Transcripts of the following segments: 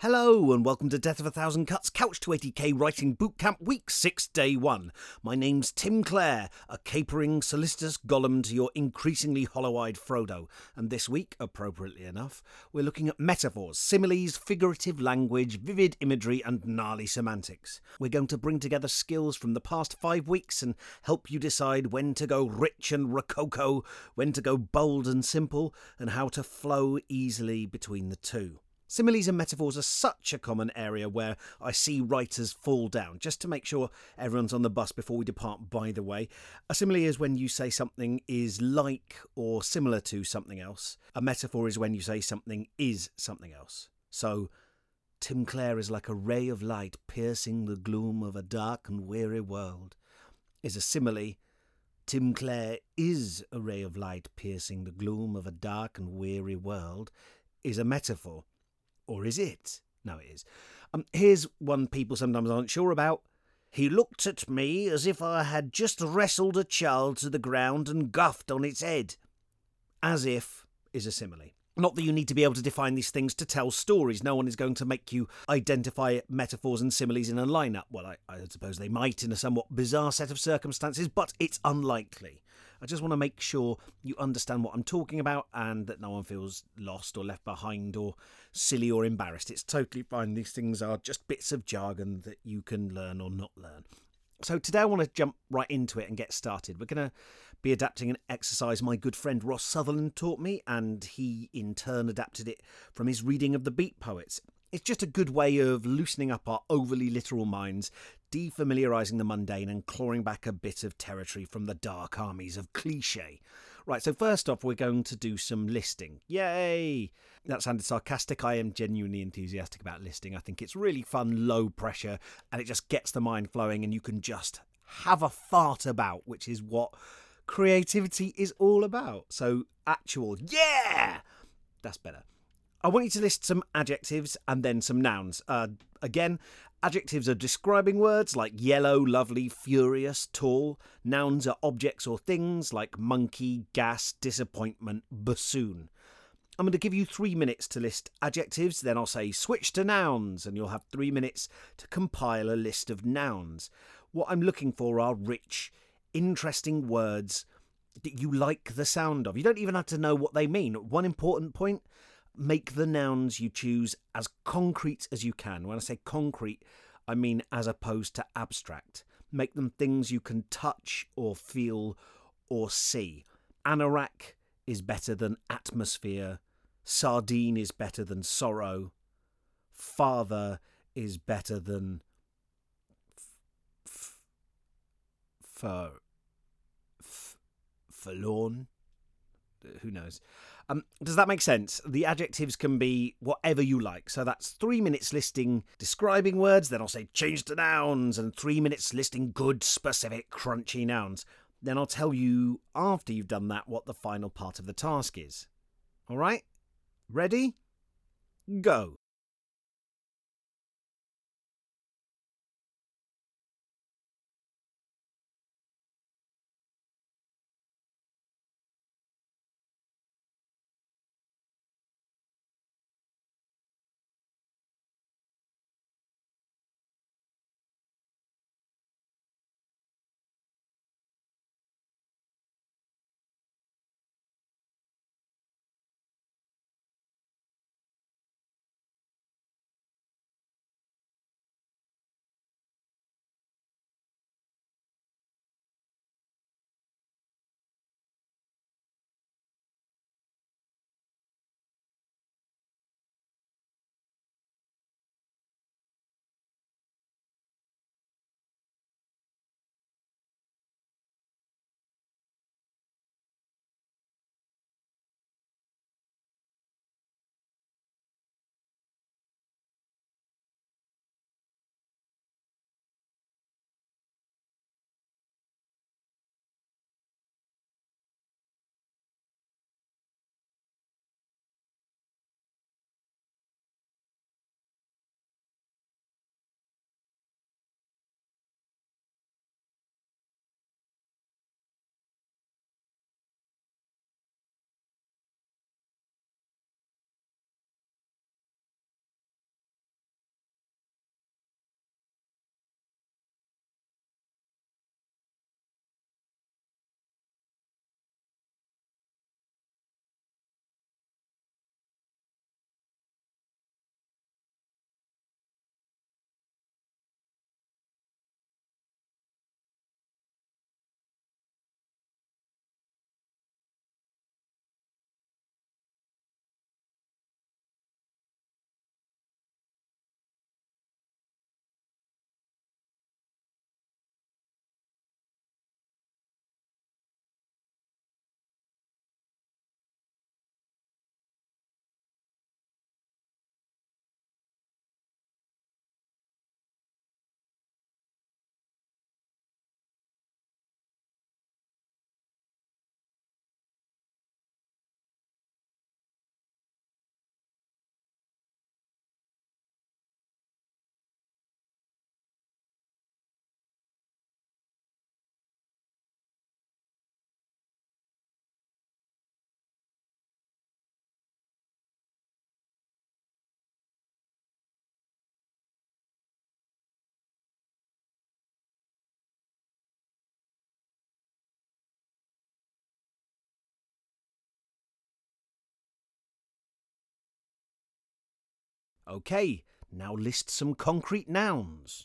Hello and welcome to Death of a Thousand Cuts Couch to 80k Writing Bootcamp Week 6 Day 1. My name's Tim Clare, a capering, solicitous golem to your increasingly hollow-eyed Frodo. And this week, appropriately enough, we're looking at metaphors, similes, figurative language, vivid imagery and gnarly semantics. We're going to bring together skills from the past 5 weeks and help you decide when to go rich and rococo, when to go bold and simple, and how to flow easily between the two. Similes and metaphors are such a common area where I see writers fall down. Just to make sure everyone's on the bus before we depart, by the way, a simile is when you say something is like or similar to something else. A metaphor is when you say something is something else. So, Tim Clare is like a ray of light piercing the gloom of a dark and weary world is a simile. Tim Clare is a ray of light piercing the gloom of a dark and weary world is a metaphor. Or is it? No, it is. Here's one people sometimes aren't sure about. He looked at me as if I had just wrestled a child to the ground and guffed on its head. As if is a simile. Not that you need to be able to define these things to tell stories. No one is going to make you identify metaphors and similes in a lineup. Well, I suppose they might in a somewhat bizarre set of circumstances, but it's unlikely. I just want to make sure you understand what I'm talking about and that no one feels lost or left behind or silly or embarrassed. It's totally fine. These things are just bits of jargon that you can learn or not learn. So today I want to jump right into it and get started. We're going to be adapting an exercise my good friend Ross Sutherland taught me, and he in turn adapted it from his reading of the Beat Poets. It's just a good way of loosening up our overly literal minds, defamiliarising the mundane and clawing back a bit of territory from the dark armies of cliché. Right, so first off, we're going to do some listing. Yay! That sounded sarcastic. I am genuinely enthusiastic about listing. I think it's really fun, low pressure, and it just gets the mind flowing and you can just have a fart about, which is what creativity is all about. So actual, yeah! That's better. I want you to list some adjectives and then some nouns. Again, adjectives are describing words like yellow, lovely, furious, tall. Nouns are objects or things like monkey, gas, disappointment, bassoon. I'm going to give you 3 minutes to list adjectives, then I'll say switch to nouns, and you'll have 3 minutes to compile a list of nouns. What I'm looking for are rich, interesting words that you like the sound of. You don't even have to know what they mean. One important point. Make the nouns you choose as concrete as you can. When I say concrete, I mean as opposed to abstract. Make them things you can touch or feel or see. Anorak is better than atmosphere. Sardine is better than sorrow. Father is better than forlorn. Who knows? Does that make sense? The adjectives can be whatever you like. So that's 3 minutes listing describing words. Then I'll say change to nouns and 3 minutes listing good, specific, crunchy nouns. Then I'll tell you after you've done that what the final part of the task is. All right? Ready? Go. OK, now list some concrete nouns.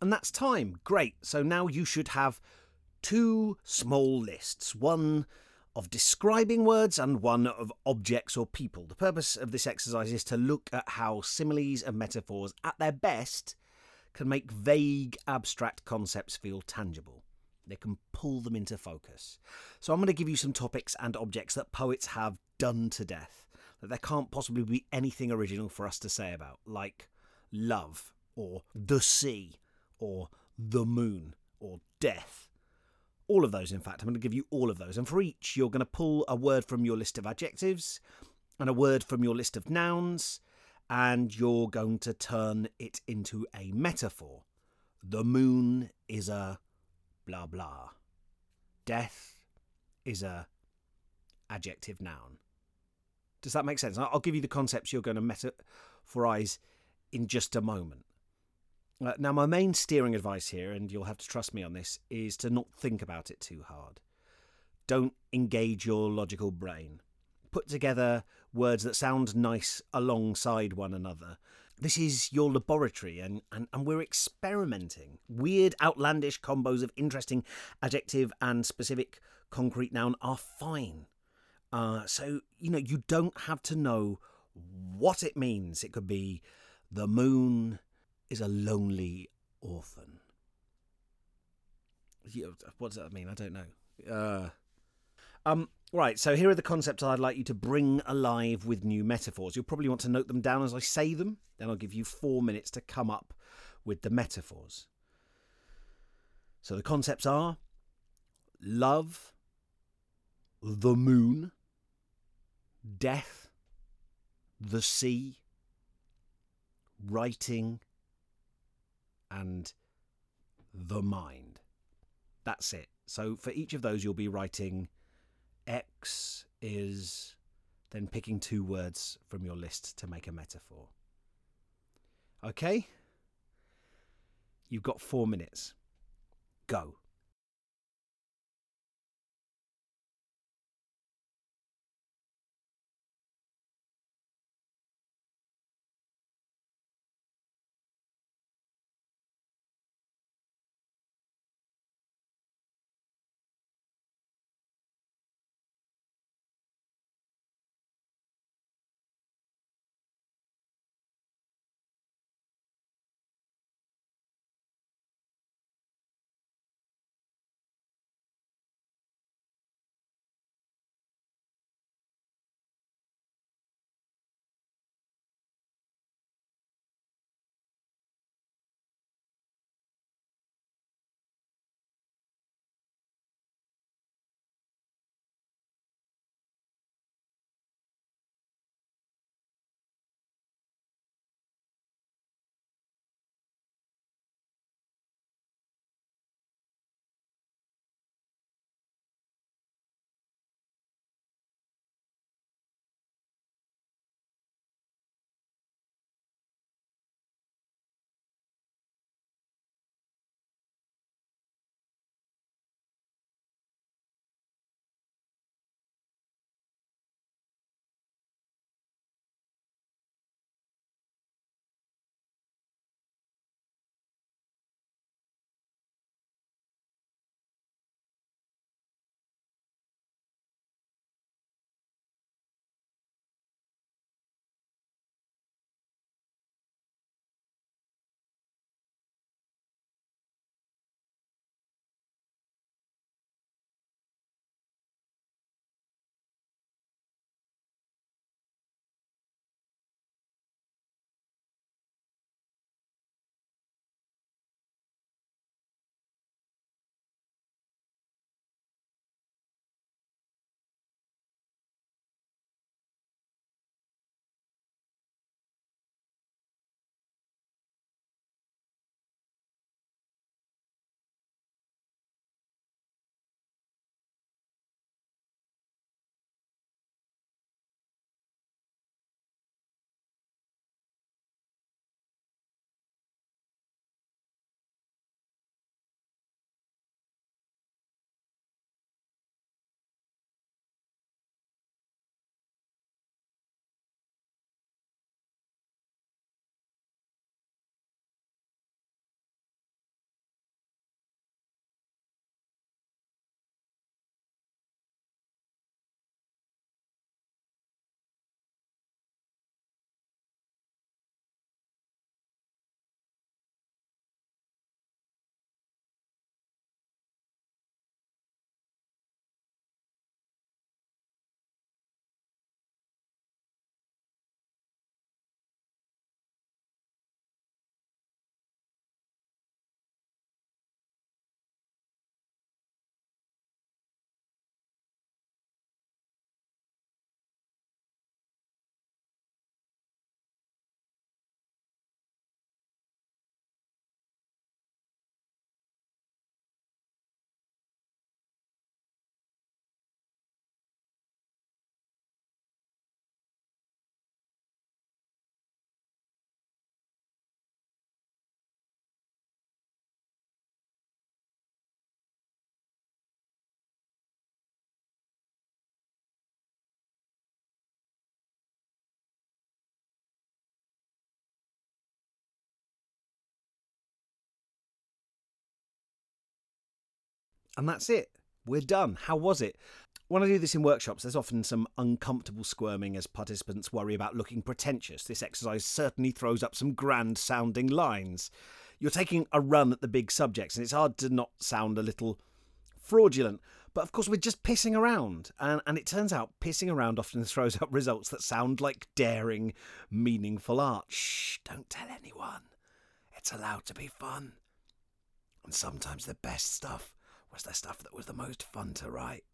And that's time. Great. So now you should have two small lists, one of describing words and one of objects or people. The purpose of this exercise is to look at how similes and metaphors, at their best, can make vague, abstract concepts feel tangible. They can pull them into focus. So I'm going to give you some topics and objects that poets have done to death, that there can't possibly be anything original for us to say about, like love, or the sea, or the moon, or death. All of those, in fact. I'm going to give you all of those. And for each, you're going to pull a word from your list of adjectives and a word from your list of nouns, and you're going to turn it into a metaphor. The moon is a blah blah. Death is a adjective noun. Does that make sense? I'll give you the concepts you're going to metaphorize in just a moment. Now, my main steering advice here, and you'll have to trust me on this, is to not think about it too hard. Don't engage your logical brain. Put together words that sound nice alongside one another. This is your laboratory, and we're experimenting. Weird, outlandish combos of interesting adjective and specific concrete noun are fine. So, you don't have to know what it means. It could be the moon is a lonely orphan. What does that mean? I don't know. Right, so here are the concepts I'd like you to bring alive with new metaphors. You'll probably want to note them down as I say them. Then I'll give you 4 minutes to come up with the metaphors. So the concepts are love, the moon, death, the sea, writing and the mind. That's it. So for each of those, you'll be writing X is, then picking two words from your list to make a metaphor. Okay? You've got 4 minutes. Go. And that's it. We're done. How was it? When I do this in workshops, there's often some uncomfortable squirming as participants worry about looking pretentious. This exercise certainly throws up some grand-sounding lines. You're taking a run at the big subjects, and it's hard to not sound a little fraudulent. But of course, we're just pissing around. And it turns out pissing around often throws up results that sound like daring, meaningful art. Shh, don't tell anyone. It's allowed to be fun. And sometimes the best stuff was the stuff that was the most fun to write.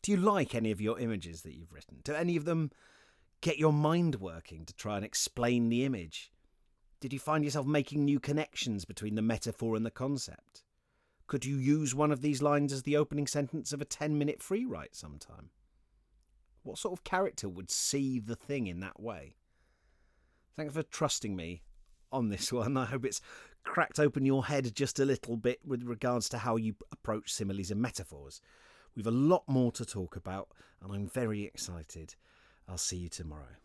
Do you like any of your images that you've written? Do any of them get your mind working to try and explain the image? Did you find yourself making new connections between the metaphor and the concept? Could you use one of these lines as the opening sentence of a 10-minute free write sometime? What sort of character would see the thing in that way? Thanks for trusting me on this one. I hope it's cracked open your head just a little bit with regards to how you approach similes and metaphors. We've a lot more to talk about, and I'm very excited. I'll see you tomorrow.